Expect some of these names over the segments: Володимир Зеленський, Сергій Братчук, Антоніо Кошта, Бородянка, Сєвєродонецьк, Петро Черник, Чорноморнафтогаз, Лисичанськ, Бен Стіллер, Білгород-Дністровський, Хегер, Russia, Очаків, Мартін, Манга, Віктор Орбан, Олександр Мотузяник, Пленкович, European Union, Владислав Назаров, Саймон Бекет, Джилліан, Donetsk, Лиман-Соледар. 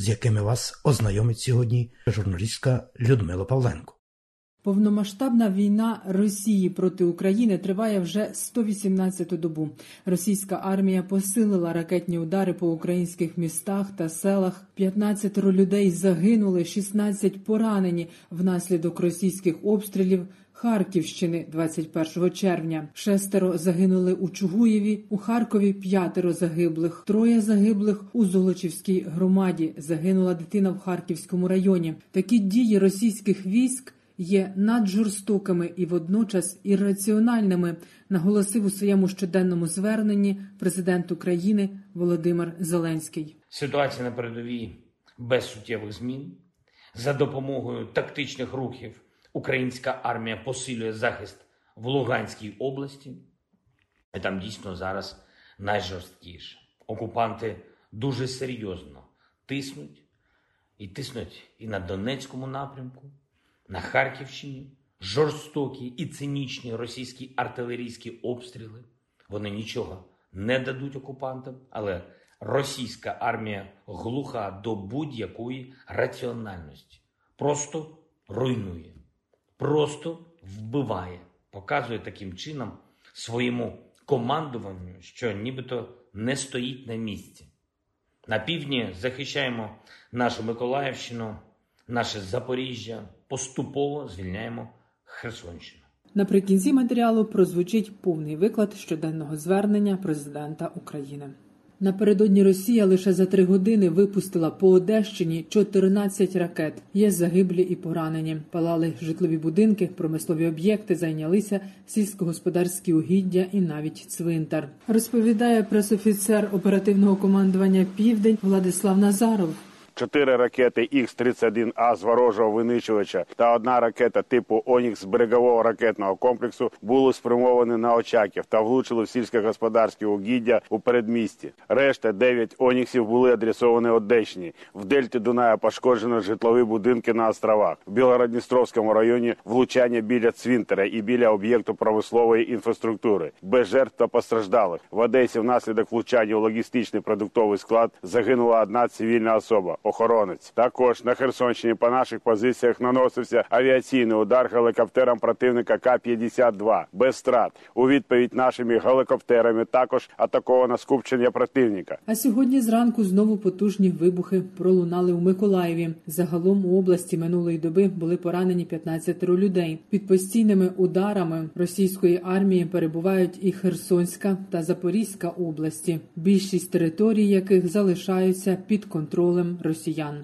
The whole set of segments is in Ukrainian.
з якими вас ознайомить сьогодні журналістка Людмила Павленко. Повномасштабна війна Росії проти України триває вже 118-ту добу. Російська армія посилила ракетні удари по українських містах та селах. 15 людей загинули, 16 поранені внаслідок російських обстрілів Харківщини 21 червня. 6 загинули у Чугуєві, у Харкові 5 загиблих, 3 загиблих у Золочівській громаді. Загинула дитина в Харківському районі. Такі дії російських військ є наджорстокими і водночас ірраціональними, наголосив у своєму щоденному зверненні президент України Володимир Зеленський. Ситуація на передовій без суттєвих змін. За допомогою тактичних рухів українська армія посилює захист в Луганській області. І там дійсно зараз найжорсткіше. Окупанти дуже серйозно тиснуть і на Донецькому напрямку, на Харківщині. Жорстокі і цинічні російські артилерійські обстріли. Вони нічого не дадуть окупантам, але російська армія глуха до будь-якої раціональності. Просто руйнує, просто вбиває. Показує таким чином своєму командуванню, що нібито не стоїть на місці. На півдні захищаємо нашу Миколаївщину, наше Запоріжжя, поступово звільняємо Херсонщину. Наприкінці матеріалу прозвучить повний виклад щоденного звернення президента України. Напередодні Росія лише за 3 години випустила по Одещині 14 ракет. Є загиблі і поранені. Палали житлові будинки, промислові об'єкти, зайнялися сільськогосподарські угіддя і навіть цвинтар. Розповідає пресофіцер оперативного командування «Південь» Владислав Назаров. 4 ракети Х-31А з ворожого винищувача та 1 ракета типу «Онікс» з берегового ракетного комплексу були спрямовані на Очаків та влучили в сільськогосподарські угіддя у передмісті. Решта 9 «Оніксів» були адресовані Одещині. В дельті Дуная пошкоджено житлові будинки на островах. В Білгород-Дністровському районі влучання біля цвинтаря і біля об'єкту промислової інфраструктури. Без жертв та постраждалих. В Одесі внаслідок влучання у логістичний продуктовий склад загинула 1 цивільна особа. Охоронець. Також на Херсонщині по наших позиціях наносився авіаційний удар гелікоптером противника К-52 без втрат. У відповідь нашими гелікоптерами також атаковано скупчення противника. А сьогодні зранку знову потужні вибухи пролунали у Миколаєві. Загалом у області минулої доби були поранені 15 людей. Під постійними ударами російської армії перебувають і Херсонська та Запорізька області, більшість територій яких залишаються під контролем росіян.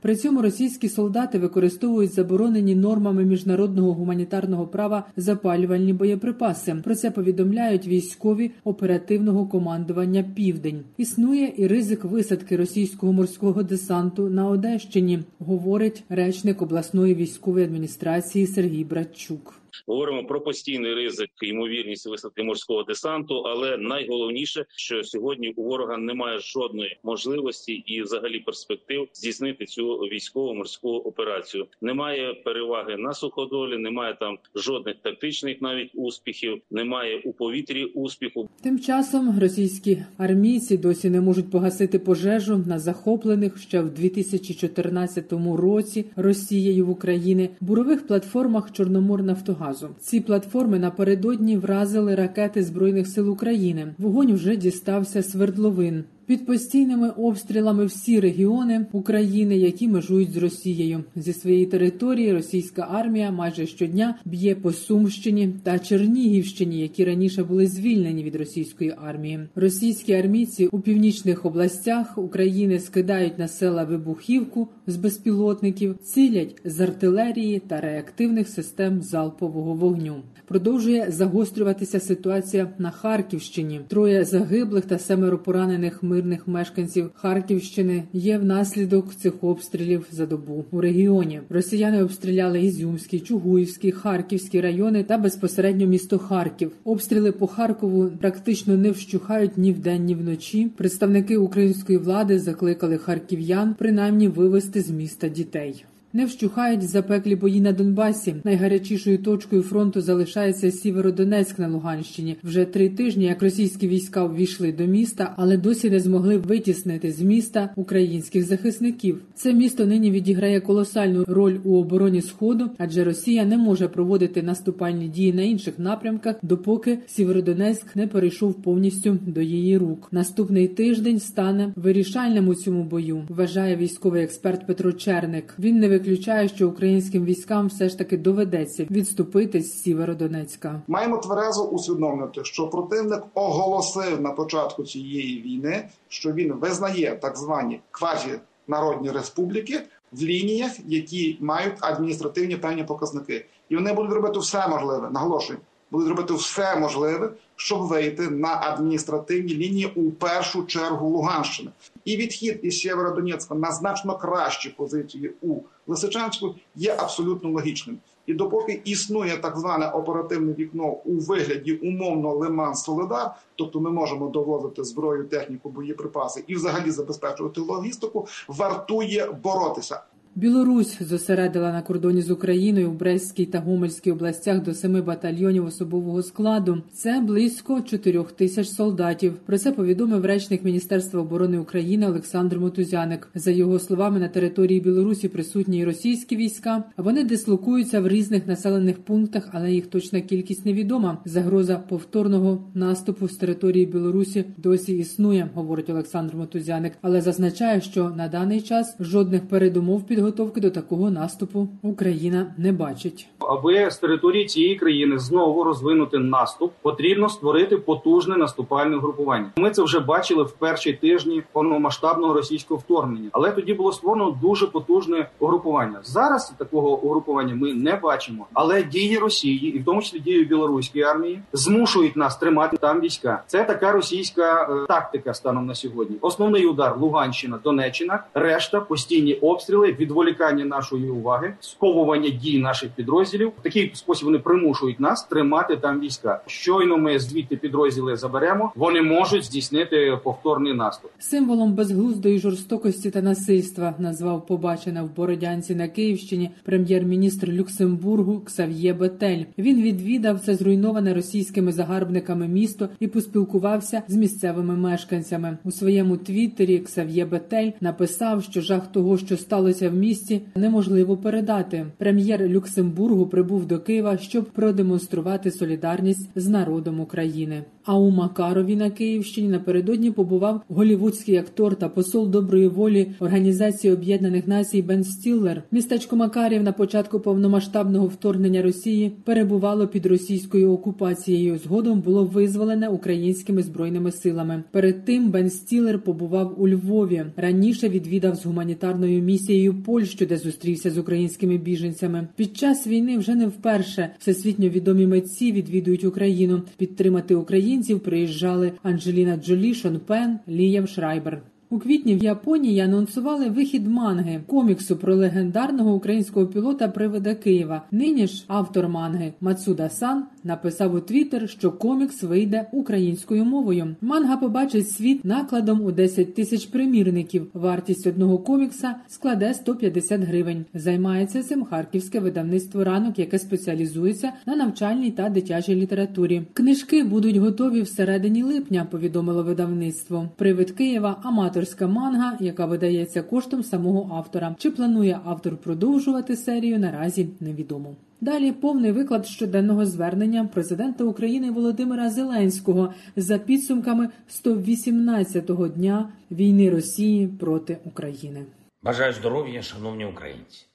При цьому російські солдати використовують заборонені нормами міжнародного гуманітарного права запалювальні боєприпаси. Про це повідомляють військові оперативного командування «Південь». Існує і ризик висадки російського морського десанту на Одещині, говорить речник обласної військової адміністрації Сергій Братчук. Говоримо про постійний ризик, ймовірність висадки морського десанту, але найголовніше, що сьогодні у ворога немає жодної можливості і взагалі перспектив здійснити цю військово-морську операцію. Немає переваги на суходолі, немає там жодних тактичних навіть успіхів, немає у повітрі успіху. Тим часом російські армійці досі не можуть погасити пожежу на захоплених ще в 2014 році Росією в Україні бурових платформах Чорноморнафтогазу. Ці платформи напередодні вразили ракети Збройних сил України. Вогонь вже дістався свердловин. Під постійними обстрілами всі регіони України, які межують з Росією. Зі своєї території російська армія майже щодня б'є по Сумщині та Чернігівщині, які раніше були звільнені від російської армії. Російські армійці у північних областях України скидають на села вибухівку з безпілотників, цілять з артилерії та реактивних систем залпового вогню. Продовжує загострюватися ситуація на Харківщині. 3 загиблих та 7 поранених мирних мирних мешканців Харківщини є внаслідок цих обстрілів за добу у регіоні. Росіяни обстріляли Ізюмський, Чугуївський, Харківський райони та безпосередньо місто Харків. Обстріли по Харкову практично не вщухають ні вдень, ні вночі. Представники української влади закликали харків'ян принаймні вивезти з міста дітей. Не вщухають запеклі бої на Донбасі. Найгарячішою точкою фронту залишається Сєвєродонецьк на Луганщині. Вже 3 тижні, як російські війська увійшли до міста, але досі не змогли витіснити з міста українських захисників. Це місто нині відіграє колосальну роль у обороні Сходу, адже Росія не може проводити наступальні дії на інших напрямках, допоки Сєвєродонецьк не перейшов повністю до її рук. Наступний тиждень стане вирішальним у цьому бою, вважає військовий експерт Петро Черник. Він не виключає, що українським військам все ж таки доведеться відступити з Сєвєродонецька. Маємо тверезо усвідомити, що противник оголосив на початку цієї війни, що він визнає так звані квазінародні республіки в лініях, які мають адміністративні певні показники. І вони будуть робити все можливе, наголошую, будуть робити все можливе, щоб вийти на адміністративні лінії у першу чергу Луганщини. І відхід із Сєвєродонецька на значно кращі позиції у Лисичанську є абсолютно логічним. І допоки існує так зване оперативне вікно у вигляді умовно Лиман-Соледар, тобто ми можемо довозити зброю, техніку, боєприпаси і взагалі забезпечувати логістику, вартує боротися. Білорусь зосередила на кордоні з Україною у Брестській та Гомельській областях до 7 батальйонів особового складу. Це близько 4000 солдатів. Про це повідомив речник Міністерства оборони України Олександр Мотузяник. За його словами, на території Білорусі присутні і російські війська. Вони дислокуються в різних населених пунктах, але їх точна кількість невідома. Загроза повторного наступу з території Білорусі досі існує, говорить Олександр Мотузяник. Але зазначає, що на даний час жодних передумов підготовки до такого наступу Україна не бачить. Аби з території цієї країни знову розвинути наступ, потрібно створити потужне наступальне групування. Ми це вже бачили в перші тижні повномасштабного російського вторгнення, але тоді було створено дуже потужне угрупування. Зараз такого угрупування ми не бачимо, але дії Росії, і в тому числі дії білоруської армії, змушують нас тримати там війська. Це така російська тактика станом на сьогодні. Основний удар – Луганщина, Донеччина, решта – постійні обстріли, відволікання нашої уваги, сковування дій наших підрозділів. В такий спосіб вони примушують нас тримати там війська. Щойно ми звідти підрозділи заберемо, вони можуть здійснити повторний наступ. Символом безглуздої жорстокості та насильства назвав побачене в Бородянці на Київщині прем'єр-міністр Люксембургу Ксав'є Бетель. Він відвідав це зруйноване російськими загарбниками місто і поспілкувався з місцевими мешканцями. У своєму твіттері Ксав'є Бетель написав, що жах того, що сталося в місті, неможливо передати. Прем'єр Люксембургу прибув до Києва, щоб продемонструвати солідарність з народом України. А у Макарові на Київщині напередодні побував голлівудський актор та посол доброї волі Організації Об'єднаних Націй Бен Стіллер. Містечко Макарів на початку повномасштабного вторгнення Росії перебувало під російською окупацією. Згодом було визволене українськими збройними силами. Перед тим Бен Стіллер побував у Львові. Раніше відвідав з гуманітарною місією Польщу, де зустрівся з українськими біженцями. Під час війни вже не вперше всесвітньо відомі митці відвідують Україну. Підтримати українців приїжджали Анджеліна Джолі, Шон Пен, Ліям Шрайбер. У квітні в Японії анонсували вихід манги – коміксу про легендарного українського пілота-привида Києва. Нині ж автор манги Мацуда Сан написав у Твіттер, що комікс вийде українською мовою. Манга побачить світ накладом у 10 тисяч примірників. Вартість одного комікса складе 150 гривень. Займається цим харківське видавництво «Ранок», яке спеціалізується на навчальній та дитячій літературі. Книжки будуть готові всередині липня, повідомило видавництво. «Привид Києва» – авторська манга, яка видається коштом самого автора. Чи планує автор продовжувати серію, наразі невідомо. Далі повний виклад щоденного звернення президента України Володимира Зеленського за підсумками 118-го дня війни Росії проти України. Бажаю здоров'я, шановні українці.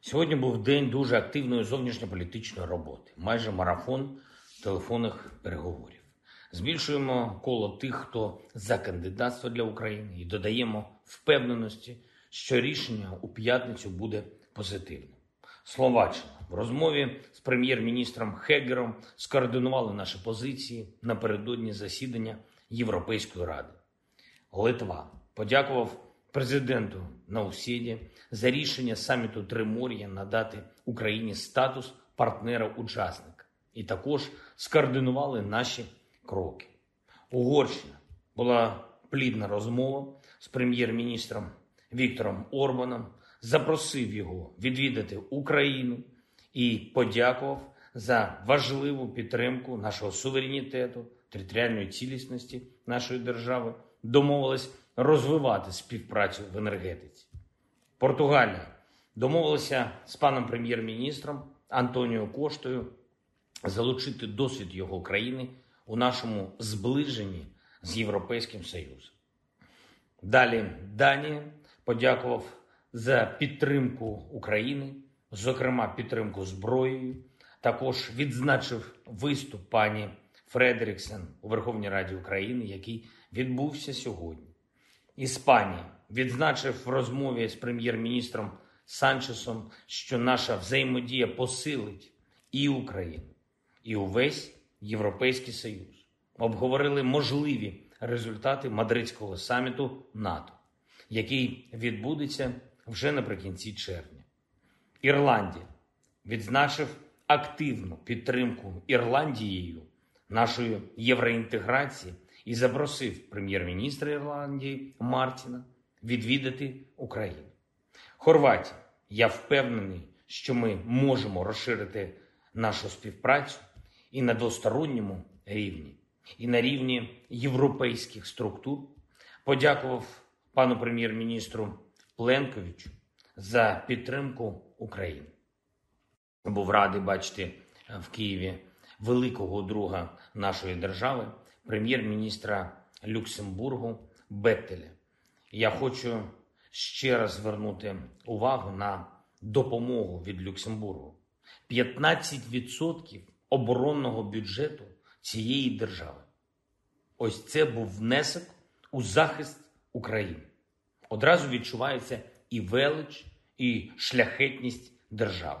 Сьогодні був день дуже активної зовнішньополітичної роботи. Майже марафон телефонних переговорів. Збільшуємо коло тих, хто за кандидатство для України, і додаємо впевненості, що рішення у п'ятницю буде позитивним. Словаччина в розмові з прем'єр-міністром Хегером скоординували наші позиції напередодні засідання Європейської Ради. Литва. Подякував президенту Наусєді за рішення саміту Тримор'я надати Україні статус партнера-учасника. І також скоординували наші кроки. Угорщина. Була плідна розмова з прем'єр-міністром Віктором Орбаном. Запросив його відвідати Україну і подякував за важливу підтримку нашого суверенітету, територіальної цілісності нашої держави. Домовились розвивати співпрацю в енергетиці. Португалія домовилася з паном прем'єр-міністром Антоніо Коштою залучити досвід його країни у нашому зближенні з Європейським Союзом. Далі Данія подякував за підтримку України, зокрема підтримку зброєю. Також відзначив виступ пані Фредеріксен у Верховній Раді України, який відбувся сьогодні. Іспанія відзначив в розмові з прем'єр-міністром Санчесом, що наша взаємодія посилить і Україну, і увесь Європейський Союз. Обговорили можливі результати Мадридського саміту НАТО, який відбудеться вже наприкінці червня. Ірландія відзначив активну підтримку Ірландією нашої євроінтеграції і запросив прем'єр-міністра Ірландії Мартіна відвідати Україну. Хорватія. Я впевнений, що ми можемо розширити нашу співпрацю і на двосторонньому рівні, і на рівні європейських структур. Подякував пану прем'єр-міністру Пленковичу за підтримку України. Був радий бачити в Києві великого друга нашої держави, прем'єр-міністра Люксембургу Бетеля. Я хочу ще раз звернути увагу на допомогу від Люксембургу. 15% оборонного бюджету цієї держави. Ось це був внесок у захист України. Одразу відчувається і велич, і шляхетність держави.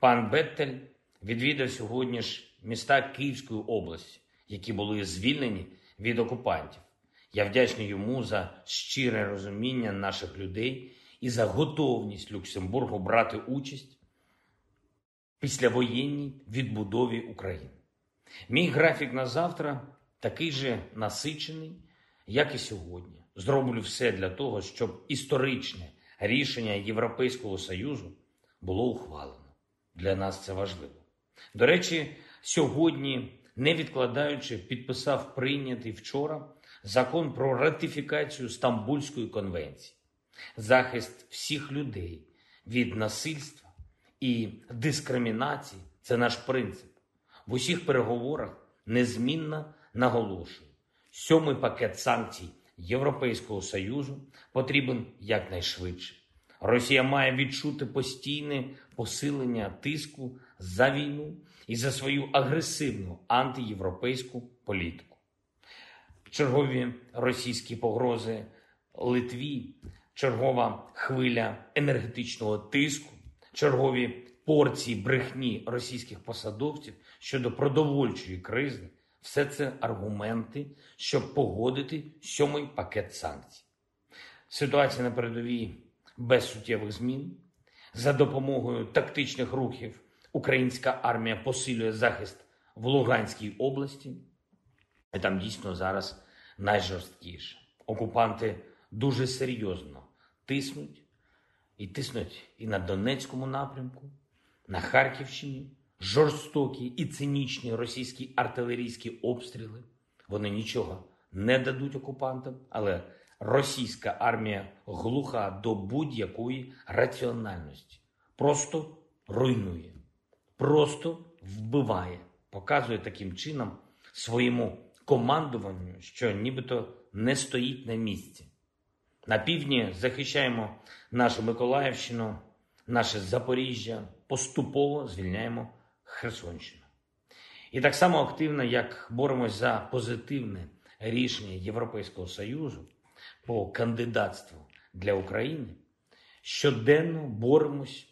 Пан Бетель відвідав сьогодні ж міста Київської області, які були звільнені від окупантів. Я вдячний йому за щире розуміння наших людей і за готовність Люксембургу брати участь в післявоєнній відбудові України. Мій графік на завтра такий же насичений, як і сьогодні. Зроблю все для того, щоб історичне рішення Європейського Союзу було ухвалено. Для нас це важливо. До речі, сьогодні, не відкладаючи, підписав прийнятий вчора закон про ратифікацію Стамбульської конвенції. Захист всіх людей від насильства і дискримінації – це наш принцип. В усіх переговорах незмінно наголошую. 7-й пакет санкцій Європейського Союзу потрібен якнайшвидше. Росія має відчути постійне посилення тиску за війну і за свою агресивну антиєвропейську політику. Чергові російські погрози Литві, чергова хвиля енергетичного тиску, чергові порції брехні російських посадовців щодо продовольчої кризи – все це аргументи, щоб погодити 7-й пакет санкцій. Ситуація на передовій без суттєвих змін. За допомогою тактичних рухів українська армія посилює захист в Луганській області. І там дійсно зараз найжорсткіше. Окупанти дуже серйозно тиснуть і на Донецькому напрямку, на Харківщині. Жорстокі і цинічні російські артилерійські обстріли. Вони нічого не дадуть окупантам, але російська армія глуха до будь-якої раціональності. Просто руйнує. Просто вбиває. Показує таким чином своєму командуванню, що нібито не стоїть на місці. На півдні захищаємо нашу Миколаївщину, наше Запоріжжя, поступово звільняємо Херсонщину. І так само активно, як боремось за позитивне рішення Європейського Союзу по кандидатству для України, щоденно боремось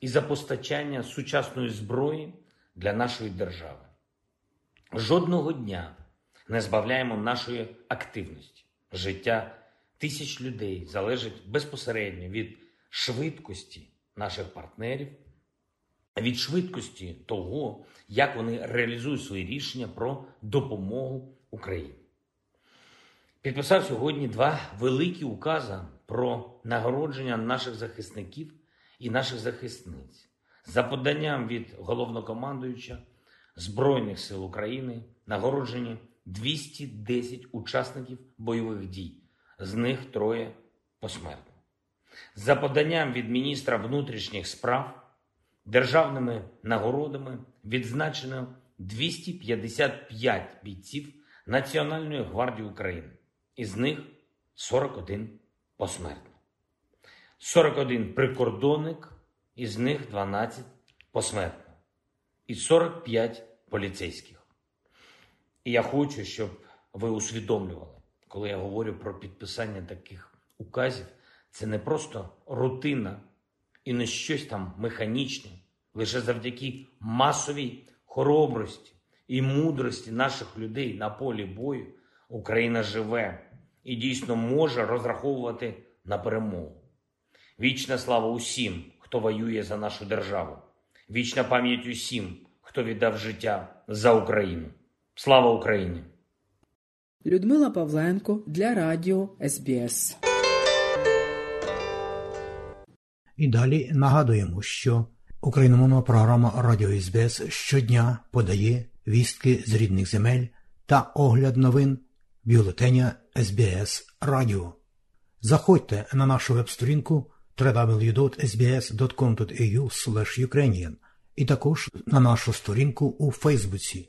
і за постачання сучасної зброї для нашої держави. Жодного дня не збавляємо нашої активності. Життя тисяч людей залежить безпосередньо від швидкості наших партнерів, від швидкості того, як вони реалізують свої рішення про допомогу Україні. Підписав сьогодні два великі укази про нагородження наших захисників і наших захисниць за поданням від головнокомандуюча Збройних сил України, нагороджені 210 учасників бойових дій, з них 3 посмертно. За поданням від міністра внутрішніх справ державними нагородами відзначено 255 бійців Національної гвардії України, із них 41 посмертно. 41 прикордонник, із них 12 посмертно. І 45 поліцейських. І я хочу, щоб ви усвідомлювали, коли я говорю про підписання таких указів, це не просто рутина і не щось там механічне, лише завдяки масовій хоробрості і мудрості наших людей на полі бою Україна живе і дійсно може розраховувати на перемогу. Вічна слава усім, хто воює за нашу державу. Вічна пам'ять усім, хто віддав життя за Україну. Слава Україні! Людмила Павленко для радіо SBS. І далі нагадуємо, що україномовна програма Радіо SBS щодня подає вістки з рідних земель та огляд новин бюлетеня SBS Радіо. Заходьте на нашу веб-сторінку www.sbs.com.au/ukrainian і також на нашу сторінку у Фейсбуці.